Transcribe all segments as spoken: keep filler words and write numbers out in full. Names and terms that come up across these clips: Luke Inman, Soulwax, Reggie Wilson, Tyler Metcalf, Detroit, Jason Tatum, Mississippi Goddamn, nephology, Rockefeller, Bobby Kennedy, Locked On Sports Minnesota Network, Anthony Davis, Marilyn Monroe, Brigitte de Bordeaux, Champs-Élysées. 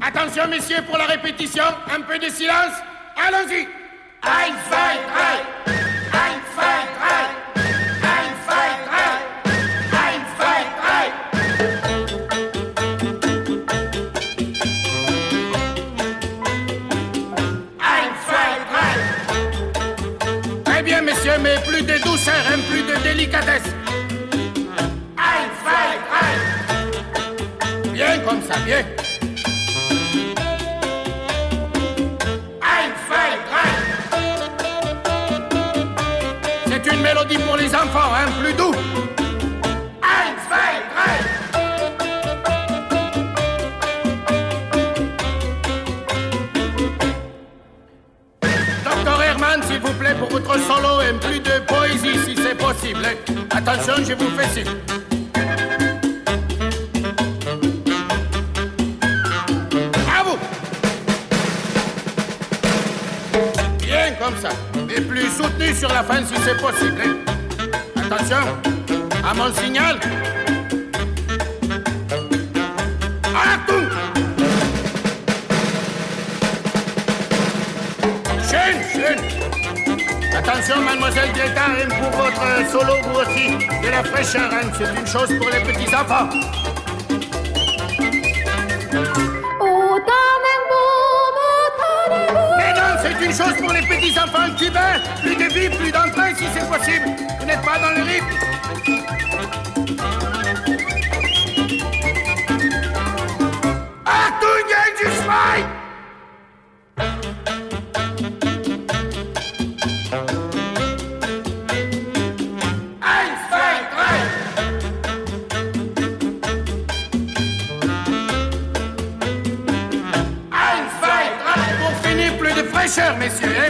Attention, messieurs, pour la répétition, un peu de silence. Allons-y. Ein, zwei, drei. Ein, zwei, drei. Ein, zwei, drei. Ein, zwei, drei. Ein, zwei, drei. Très bien, messieurs, mais plus de douceur, hein, plus de délicatesse. Ein, zwei, drei. Bien comme ça, bien. C'est une mélodie pour les enfants, hein, plus doux. Un, deux, trois. Docteur Herman, s'il vous plaît, pour votre solo, un plus de poésie, si c'est possible. Attention, je vous fais signe. À vous. Bien comme ça. Et plus soutenu sur la fin si c'est possible. Hein. Attention, à mon signal. Achtung! Schön, schön. Attention, mademoiselle Greta, pour votre solo, vous aussi, de la fraîcheur, hein. C'est une chose pour les petits enfants. C'est une chose pour les petits enfants cubains, plus de vie, plus d'entrain si c'est possible. Vous n'êtes pas dans le rythme. Achtung, du Schwein! Un, deux, trois. Un, deux, trois. Pour finir, plus de fraîcheur, messieurs, hein?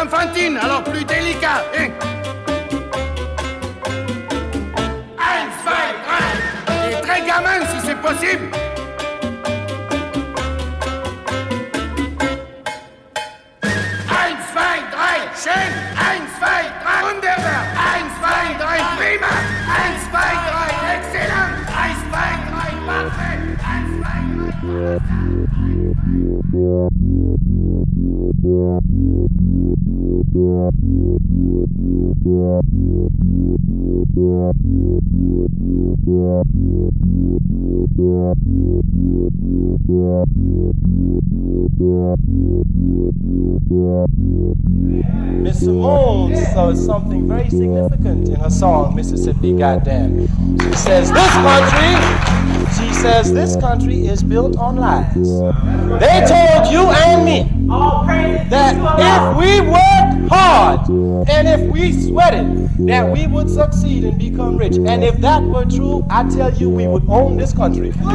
Enfantine, alors plus délicat. Hein? Un, deux, trois. Et très gamin si c'est possible. Un, deux, trois. Schön. un, deux, trois. Wunderbar. un, deux, trois. Prima. un, deux, trois. Excellent. un, deux, trois. Parfait. un, deux, trois. Miss Simone says something very significant in her song, Mississippi Goddamn. She says, this country, she says, this country is built on lies. They told you and me that if we worked hard and if we sweated, that we would succeed and become rich. And if that were true, I tell you, we would own this country. I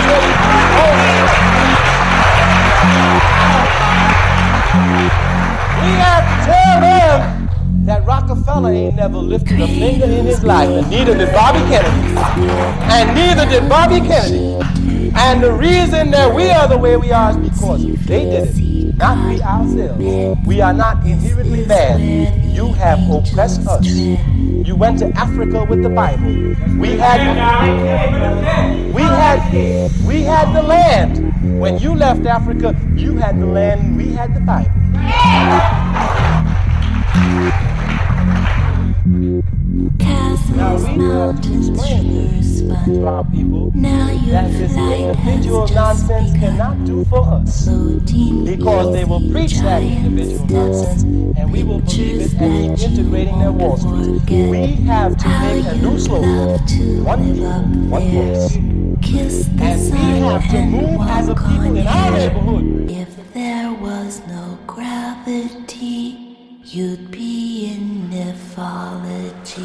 tell you, we would own this country. We have to tell them that Rockefeller ain't never lifted a finger in his life, and neither did Bobby Kennedy. And neither did Bobby Kennedy. And the reason that we are the way we are is because they did it, not we ourselves. We are not inherently bad. You have oppressed us. You went to Africa with the Bible. We had, we had, we had the land. When you left Africa, you had the land. We had the Bible. Now we have to explain to our people that this individual nonsense cannot do for us, because they will preach that individual nonsense and we will believe it and be integrating their Wall Street. We have to make a new slogan, one people, one voice, and we have to move as a people in our neighborhood. If there was no gravity, you'd be in nephology.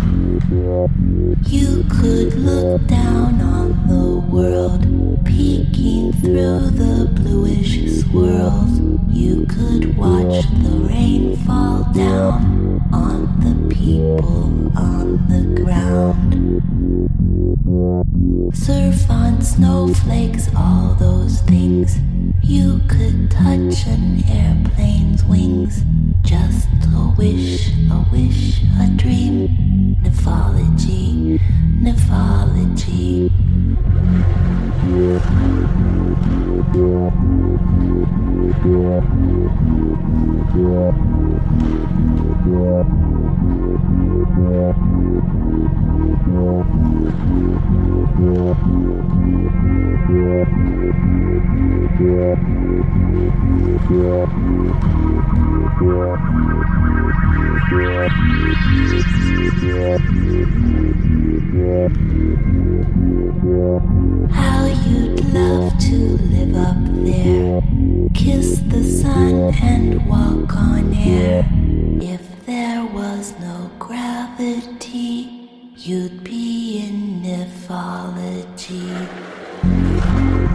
You could look down on the world, peeking through the bluish swirls. You could watch the rain fall down on the people on the ground. Surf on snowflakes, all those things. You could touch an airplane's wings. Just a wish, a wish, a dream. Nephology, nephology. How you'd love to live up there, kiss the sun and walk on air. If there was no gravity, you'd be in nephology.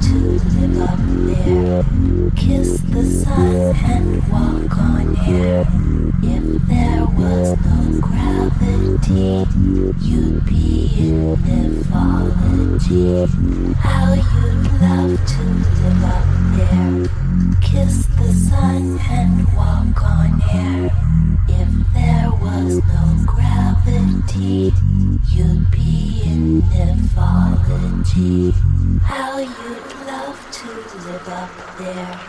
to live up there, kiss the sun and walk on air. If there was no gravity, you'd be in nephology. How you'd love to live up there, kiss the sun and walk on air. If there was no gravity, you'd be in nephology. How you'd love to live up there,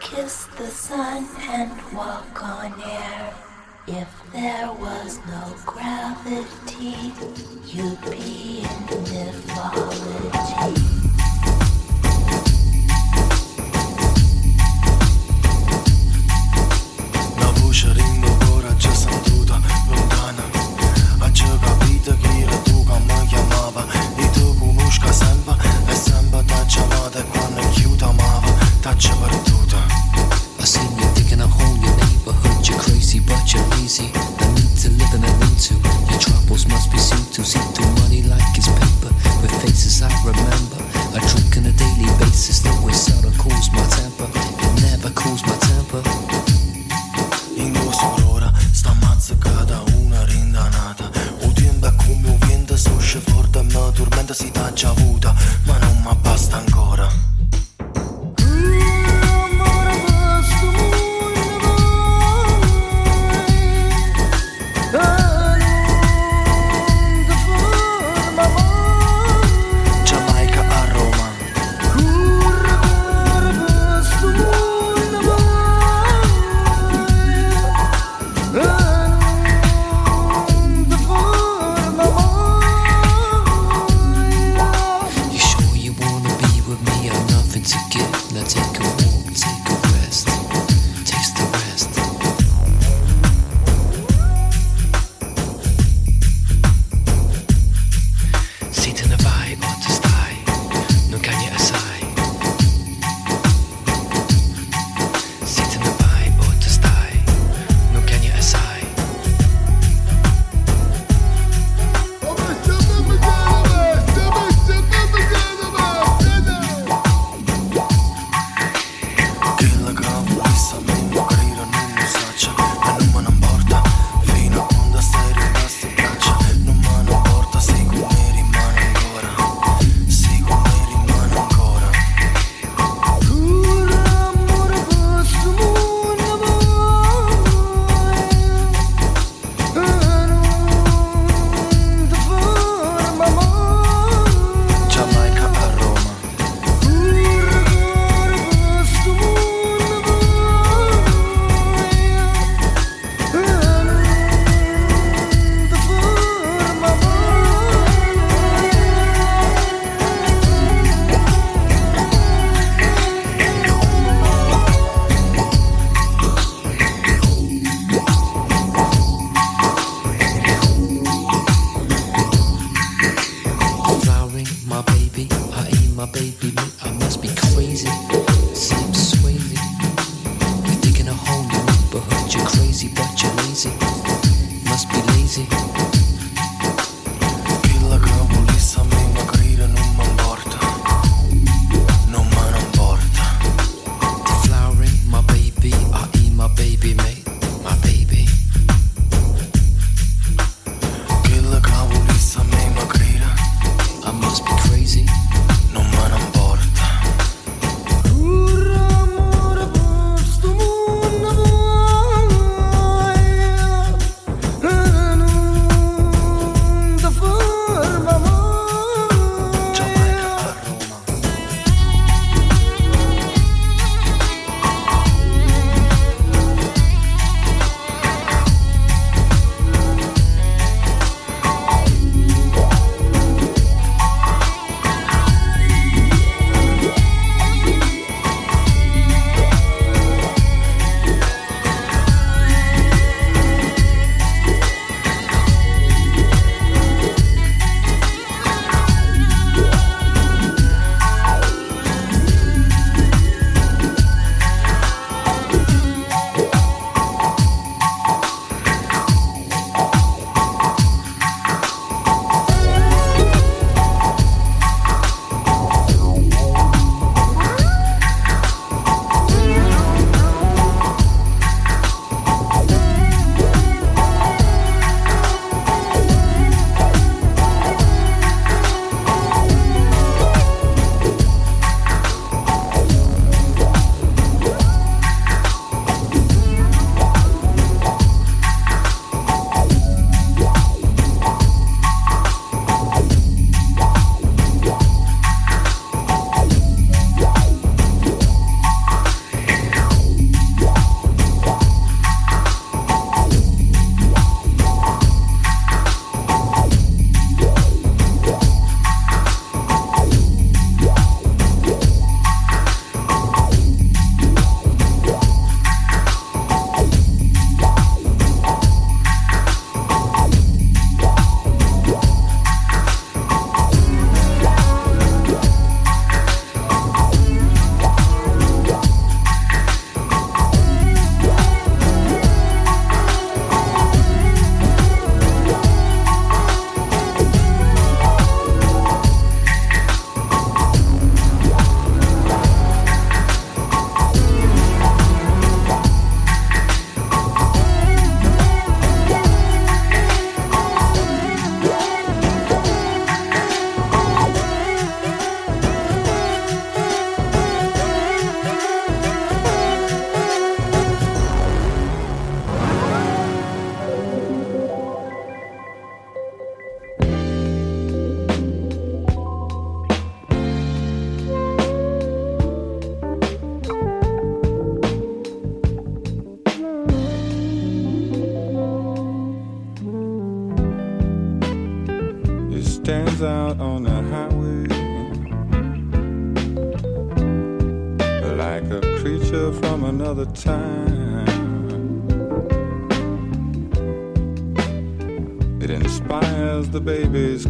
kiss the sun and walk on air. If there was no gravity, you'd be in nephology. Must be seen to see through money like it's paper, with faces I remember.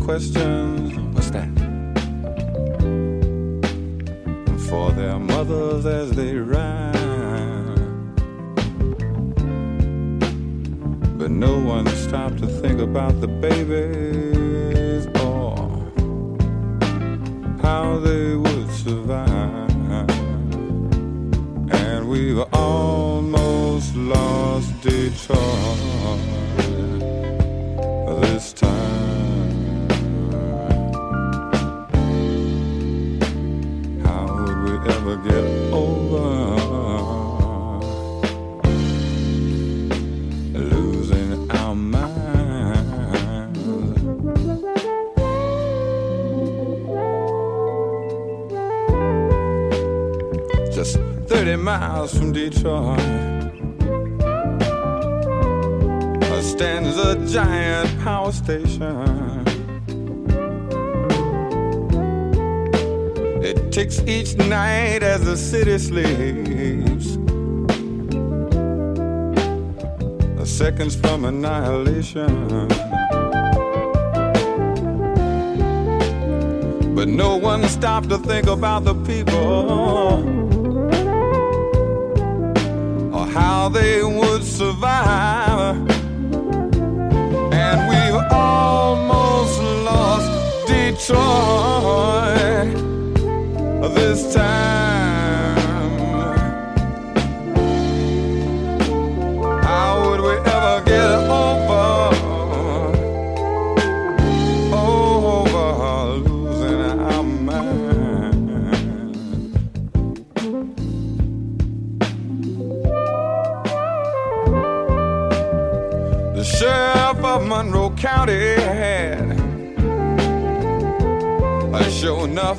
Questions, what's that? For their mothers as they ride, but no one stopped to think about the babies or how they would survive. And we've almost lost Detroit this time. Get over losing our minds. Just thirty miles from Detroit stands a giant power station. It ticks each night as the city sleeps, seconds from annihilation. but no one stopped to think about the people or how they would survive. And we've almost lost Detroit this time. How would we ever get over? Sheriff of Monroe County had a sure enough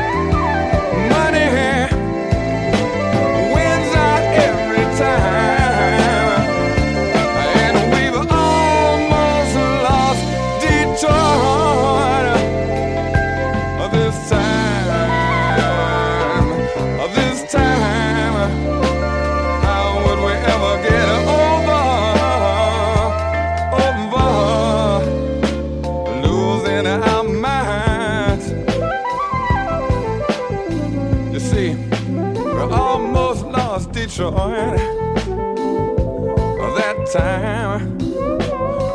that time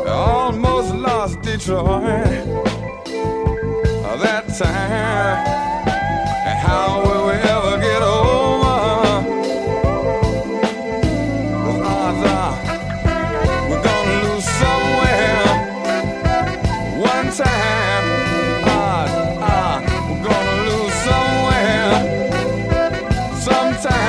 I almost lost Detroit. That time, and how will we ever get over? The odds are we're gonna lose somewhere. One time, odds are we're gonna lose somewhere. Sometime.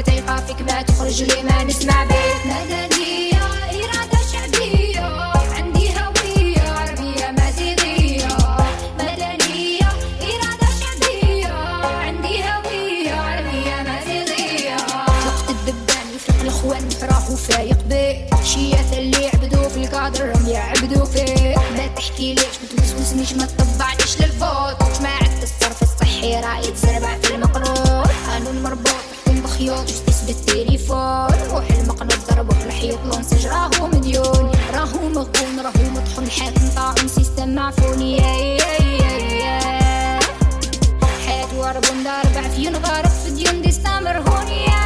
بتلقى فيك ما تخرج لي ما نسمع بيك مدنية إرادة شعبية عندي هوية عربية مازيغية مدنية إرادة شعبية عندي هوية عربية مازيغية وقت الذبان يفرق الأخوان راهو فايق بيك شيات اللي عبدو في القادر رم يعبدو فيك ما تحكي ليش متوسوسنيش ما تطبعنيش للفوت جماعة الصرف الصحي رأيت زربع في المقروض قانون مربوط خيوط تثبت تليفون روح المقلب ضرب وحل حيط لونسج راهو مديون راهو مغبون راهو مطحون حاتم طاعم سيستم معفون يا يا يا يا حيط وربون ضارب عفيون غارب في ديون ديستان مرهون يا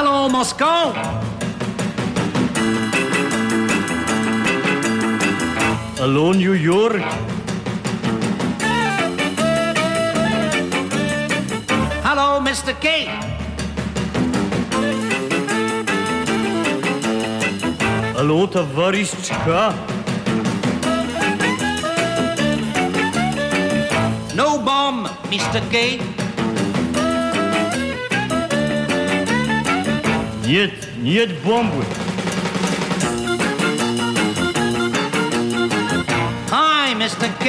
Allons, Moscon! Allons, New York! Hello, Mister K. Hello, Tavarischka. No bomb, Mister K. Нет, нет бомбы. Hi, Mister K.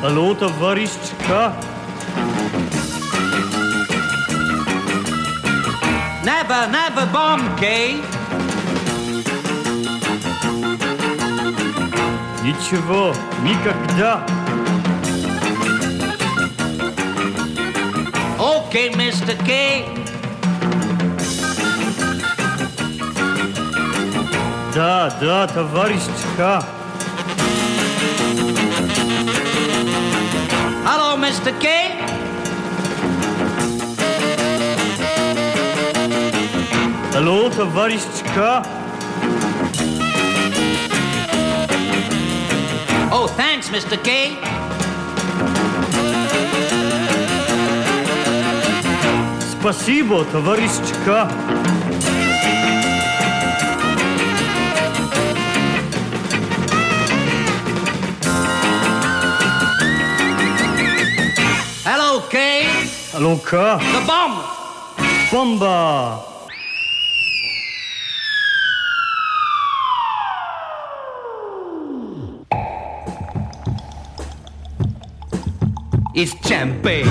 Hallo, товарищка. Never, never bomb, K. Ничего, никогда. Okay, Mister K. Да, да, товарищка. Hello, Mister K. Hello, товарищка. Oh, thanks, Mister K. Спасибо, товарищка. Hello, K. Hello, K. The bomb. Bomba. It's champagne.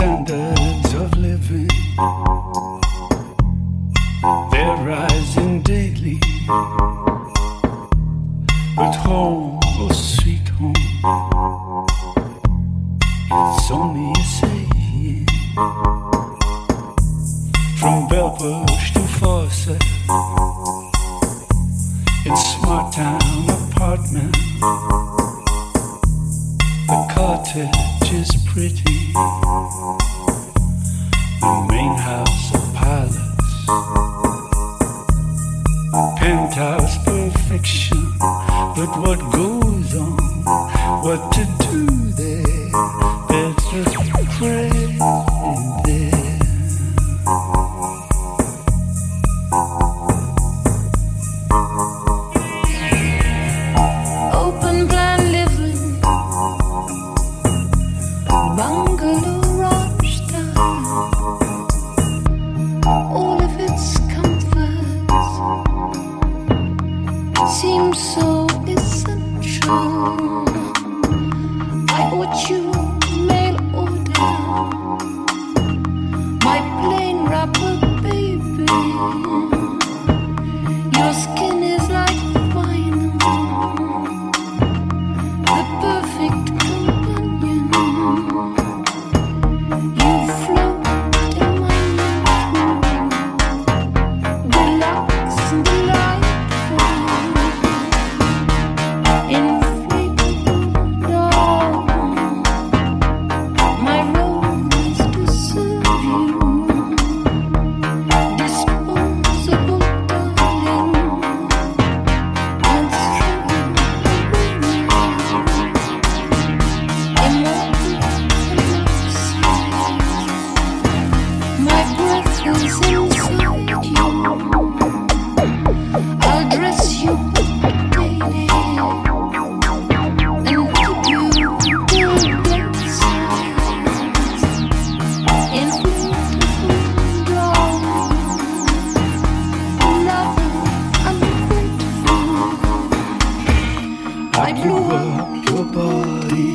standards of living, they're rising daily. But home, oh sweet home, it's only a saying. From Bell Bush to Forsyth, it's smart town apartment. The cottage is pretty, the main house a palace, penthouse perfection. But what goes on, what to do there, that's just crazy there. Open plan living, bungalow ranch, all of its comforts seems so essential. Like what you mail order, my plain wrapper, baby. Your skin is like wine, the perfect companion. You float in my mind, deluxe and delightful, inflatable doll. My role is to serve you, disposable darling, unstrung. My breath is inside you. I'll dress you up, lady, and keep you till dancing. In beautiful glow, loving and grateful, I blew up your body,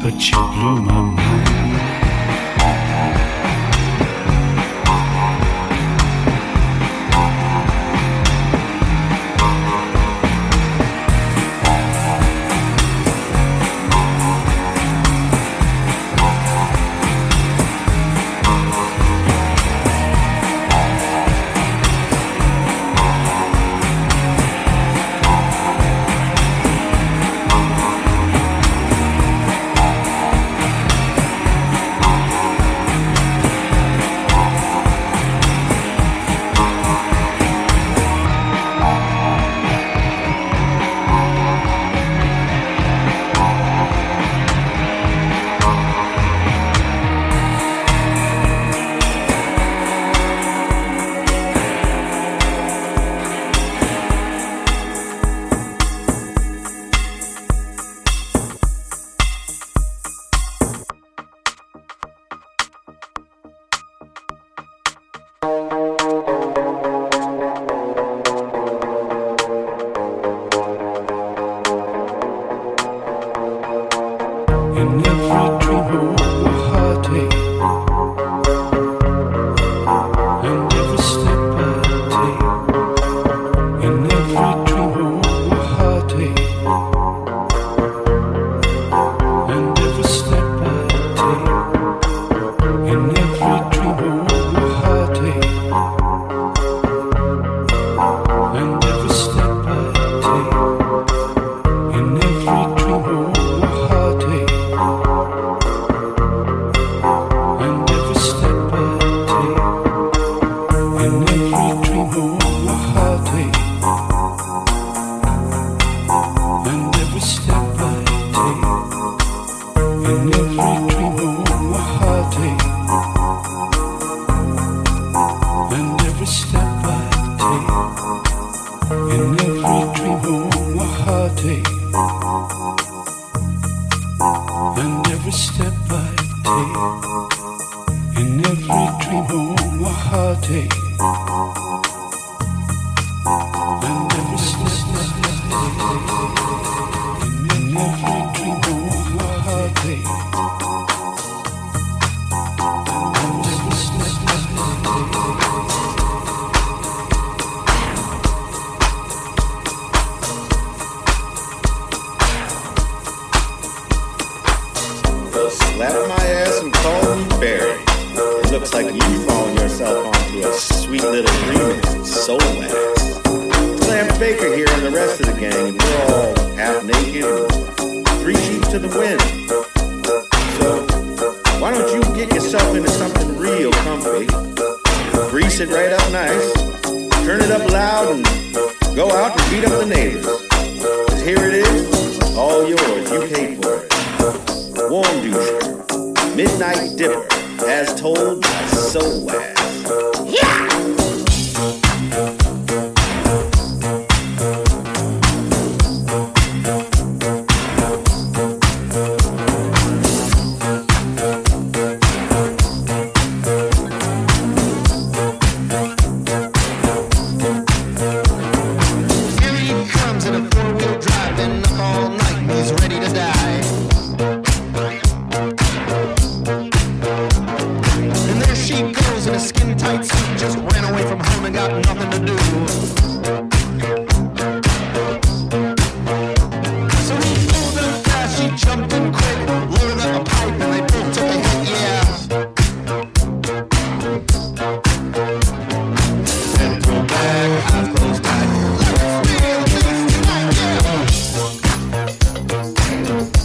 but you blew my mind. In every dream of a heartache, and every step I take, in every dream of a heartache, and every step I take, in every dream of a heartache, and every step I take, in every dream of a heartache. And every step I take, in every dream of a heartache, and every step I take, in every dream of a heartache, and every step I take, in every dream of a heartache, and every step I take. In every dream of a heartache, and every step I take, in every dream of a slapped my ass and called me Barry. It looks like you've fallen yourself onto a sweet little remix of Soulwax. Clam Baker here and the rest of the gang, and we're all half naked and three sheep to the wind. So, why don't you get yourself into something real comfy, grease it right up nice, turn it up loud, and go out and beat up the neighbors. 'Cause here it is, all yours, you paid for it. Warm douche, midnight dipper, as told by Soulwax. Yeah! Thank you.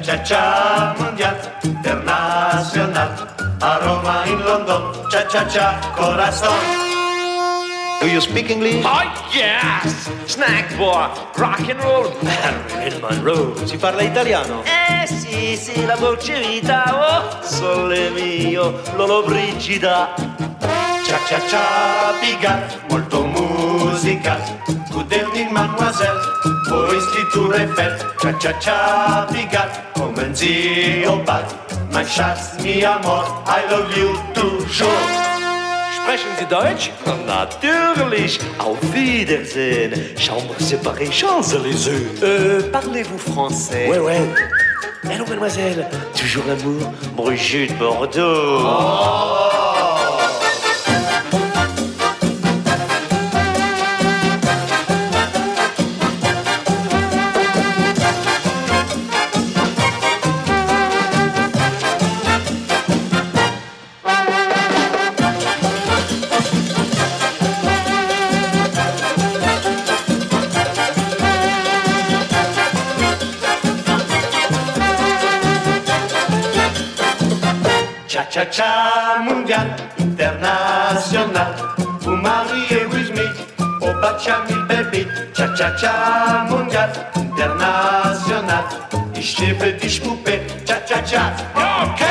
Cha-cha-cha mondial, international, a Roma in London, cha-cha-cha corazón. Do you speak English? Oh, yes! Snack boy, rock and roll, Marilyn Monroe. Si parla italiano? Eh sì, sì, la dolce vita, oh, sole mio, Lolo Brigida. Cha-cha-cha biga, molto musical, good evening mademoiselle. Poisti tu refel, cha cha cha bigat, come zio bat, mein Schatz, mi amor, I love you too, sure. Sprechen Sie Deutsch? Natürlich, auf Wiedersehen. Chambre séparée, Champs-Élysées. Euh, parlez-vous français? Ouais, ouais. Allô, mademoiselle, toujours l'amour, Brigitte de Bordeaux. Oh. Cha-cha mondial, international, vous mariez with me, oh bacha mi baby. Cha-cha-cha mondial, international, ich liebe dich Poupée, cha-cha-cha, ok!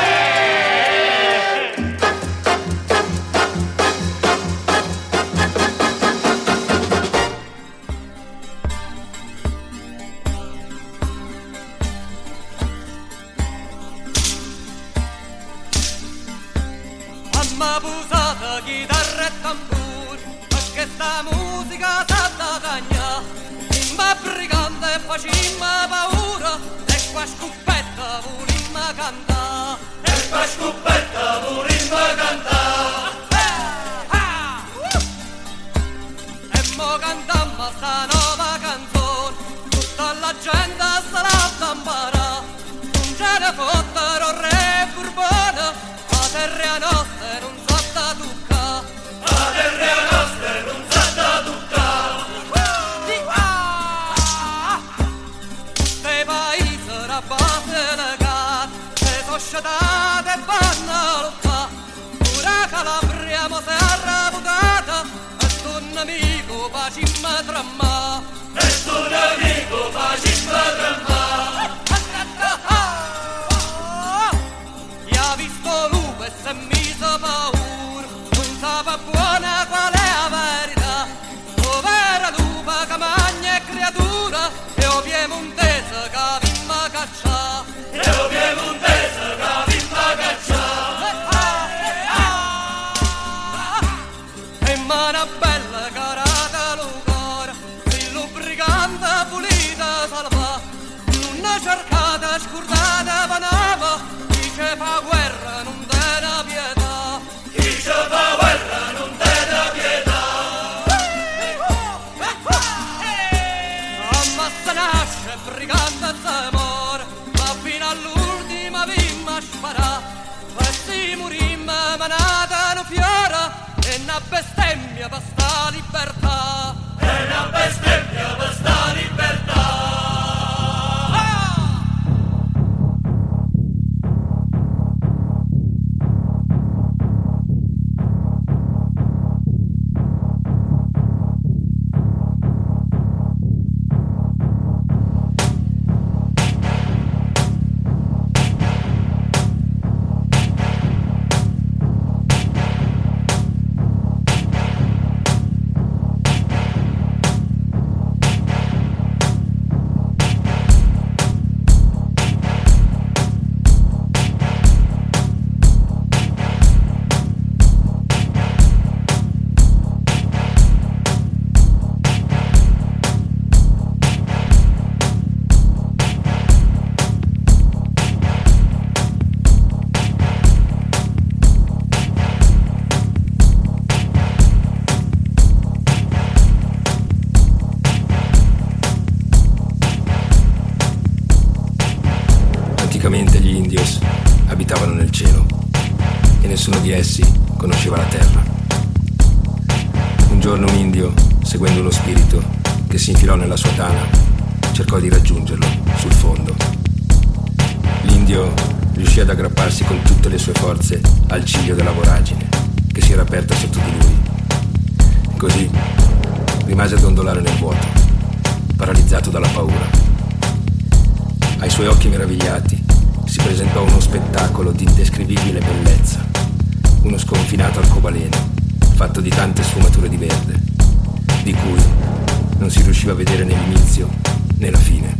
Anticamente gli indios abitavano nel cielo e nessuno di essi conosceva la terra. Un giorno un indio, seguendo uno spirito che si infilò nella sua tana, cercò di raggiungerlo sul fondo. L'indio riuscì ad aggrapparsi con tutte le sue forze al ciglio della voragine che si era aperta sotto di lui. Così rimase a dondolare nel vuoto, paralizzato dalla paura. Ai suoi occhi meravigliati si presentò uno spettacolo di indescrivibile bellezza, uno sconfinato arcobaleno fatto di tante sfumature di verde, di cui non si riusciva a vedere né l'inizio né la fine.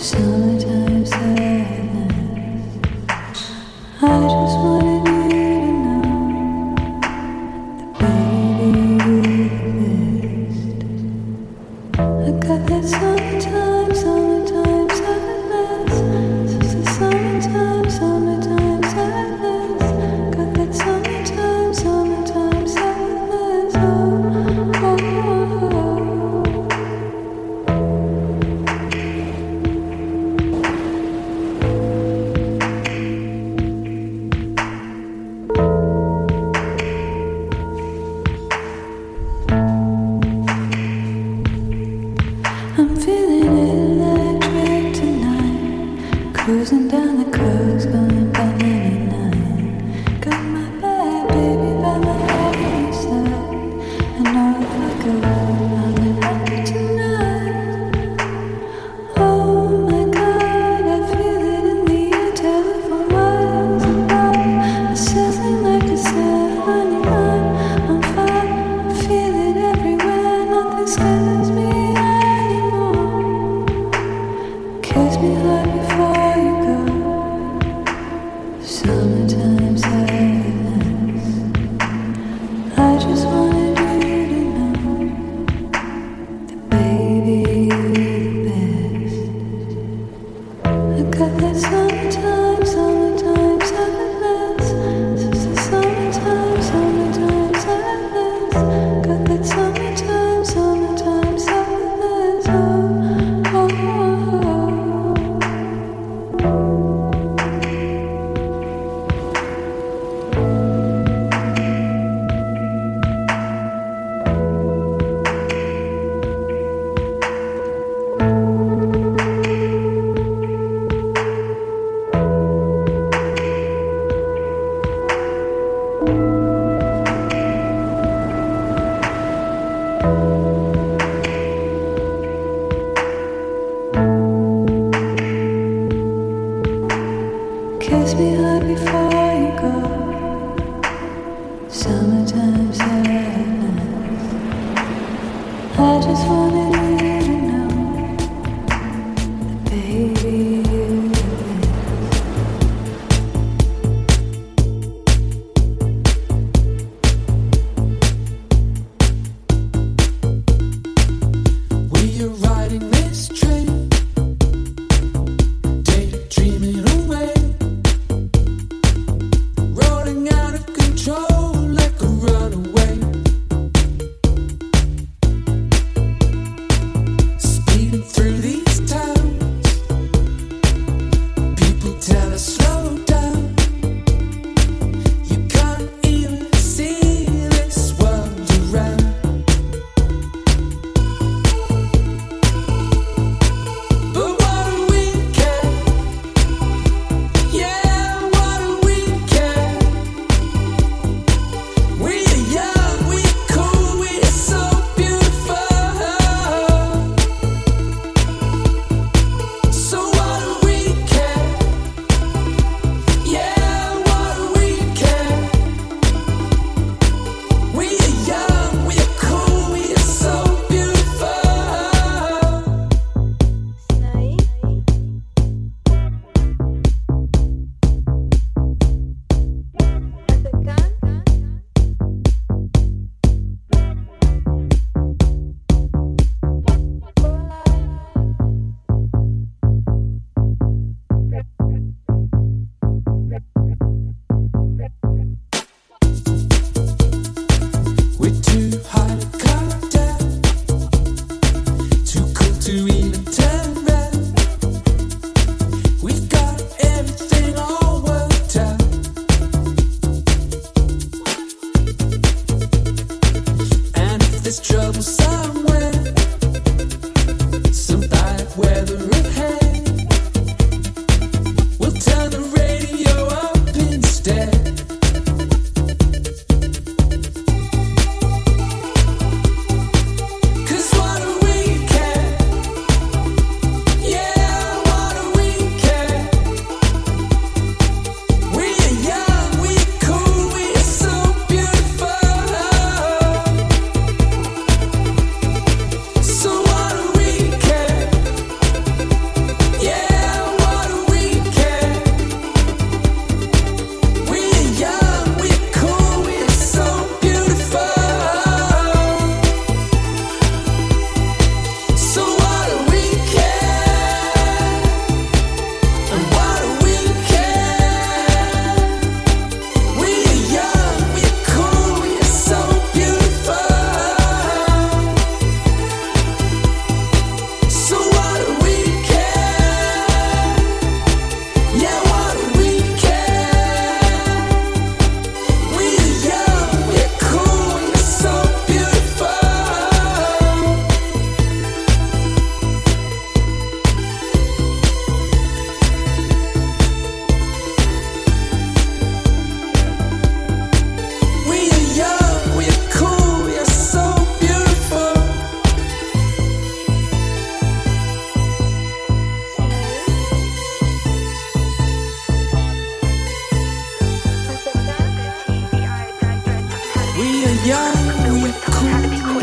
through these towns,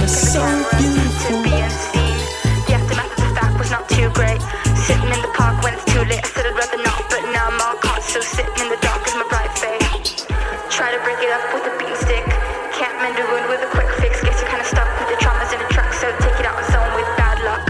You're so beautiful. The aftermath of the fact was not too great. Sitting in the park when it's too late. I said I'd rather not, but now I'm all caught. So sitting in the dark is my bright fate. Try to break it up with a beating stick. Can't mend a wound with a quick fix. Guess you're kind of stuck with the traumas in a truck. So take it out on someone with bad luck.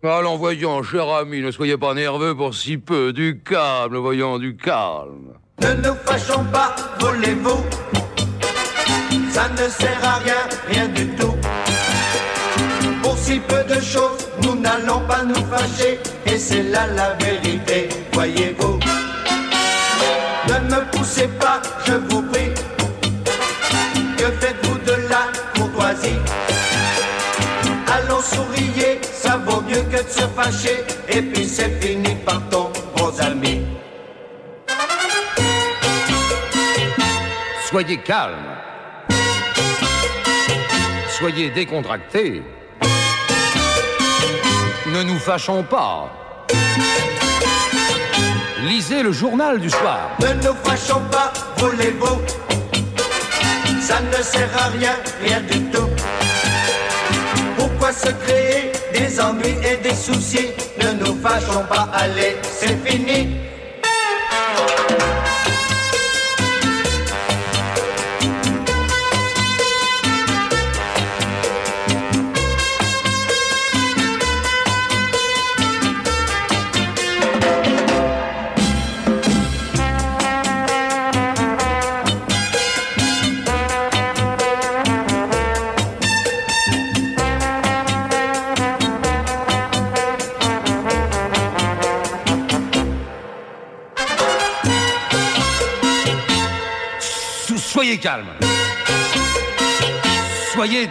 Allons, voyons, cher ami, ne soyez pas nerveux pour si peu. Du calme, voyons, du calme. Ne nous fâchons pas, volez-vous. Ça ne sert à rien, rien du tout. Pour si peu de choses, nous n'allons pas nous fâcher. Et c'est là la vérité, voyez-vous. Ne me poussez pas, je vous prie. Que faites-vous de la courtoisie? Allons, souriez, ça vaut mieux que de se fâcher. Et puis c'est fini, partons, bons amis. Soyez calme. Soyez décontracté. Ne nous fâchons pas. Lisez le journal du soir. Ne nous fâchons pas, voulez-vous. Ça ne sert à rien, rien du tout. Pourquoi se créer des ennuis et des soucis? Ne nous fâchons pas, allez, c'est fini. calme. Soyez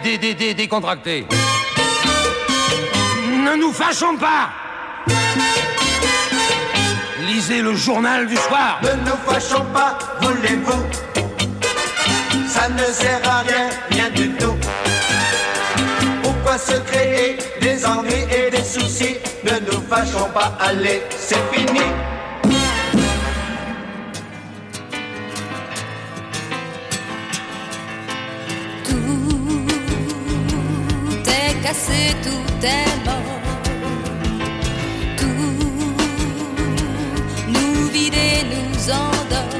décontractés. Ne nous fâchons pas. Lisez le journal du soir. Ne nous fâchons pas, voulez-vous. Ça ne sert à rien, rien du tout. Pourquoi se créer des ennuis et des soucis? Ne nous fâchons pas, allez, c'est fini. Tout est cassé, tout est mort. Et nous endort.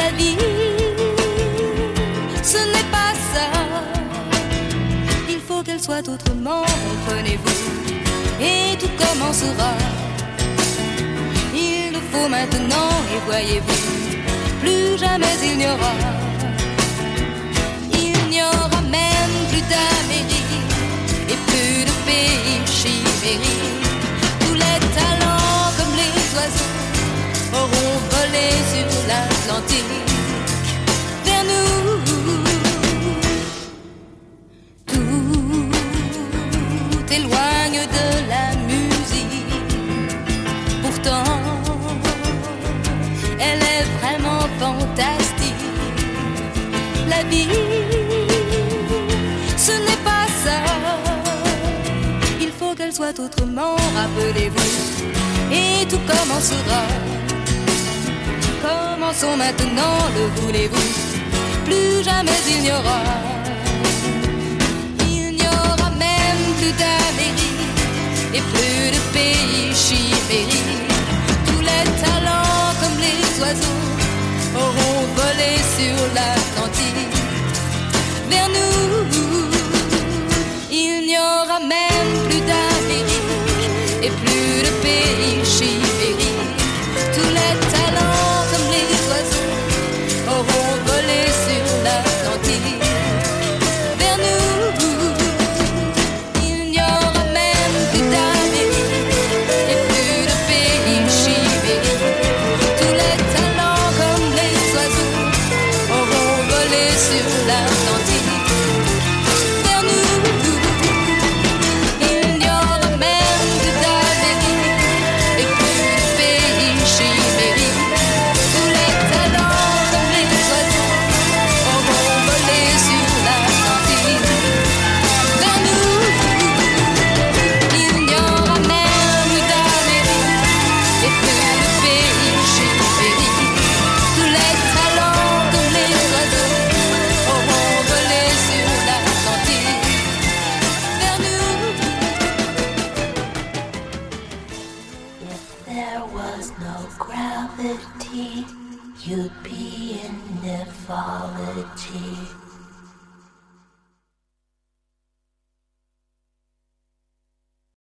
La vie, ce n'est pas ça. Il faut qu'elle soit autrement, comprenez-vous. Et tout commencera. Il le faut maintenant, et voyez-vous, plus jamais il n'y aura. Il n'y aura même plus d'Amérique et plus de pays chimériques. Tous les talents comme les oiseaux auront volé sur l'Atlantique vers nous. Tout éloigne de la musique. Pourtant, elle est vraiment fantastique. La vie, ce n'est pas ça. Il faut qu'elle soit autrement, rappelez-vous. Et tout commencera. Commençons maintenant, le voulez-vous? Plus jamais il n'y aura. Il n'y aura même plus d'Amérique et plus de pays chimériques. Tous les talents comme les oiseaux auront volé sur l'Atlantique vers nous. Il n'y aura même plus d'Amérique et plus de pays chimériques. Tous les talents comme les oiseaux auront volé sur l'Atlantique vers nous. Il n'y aura même plus d'Amérique et plus de pays chimériques. Tous les talents comme les oiseaux auront volé sur l'Atlantique vers nous. Il n'y aura même plus d'Amérique et plus de pays chimériques. You'd be in nephology.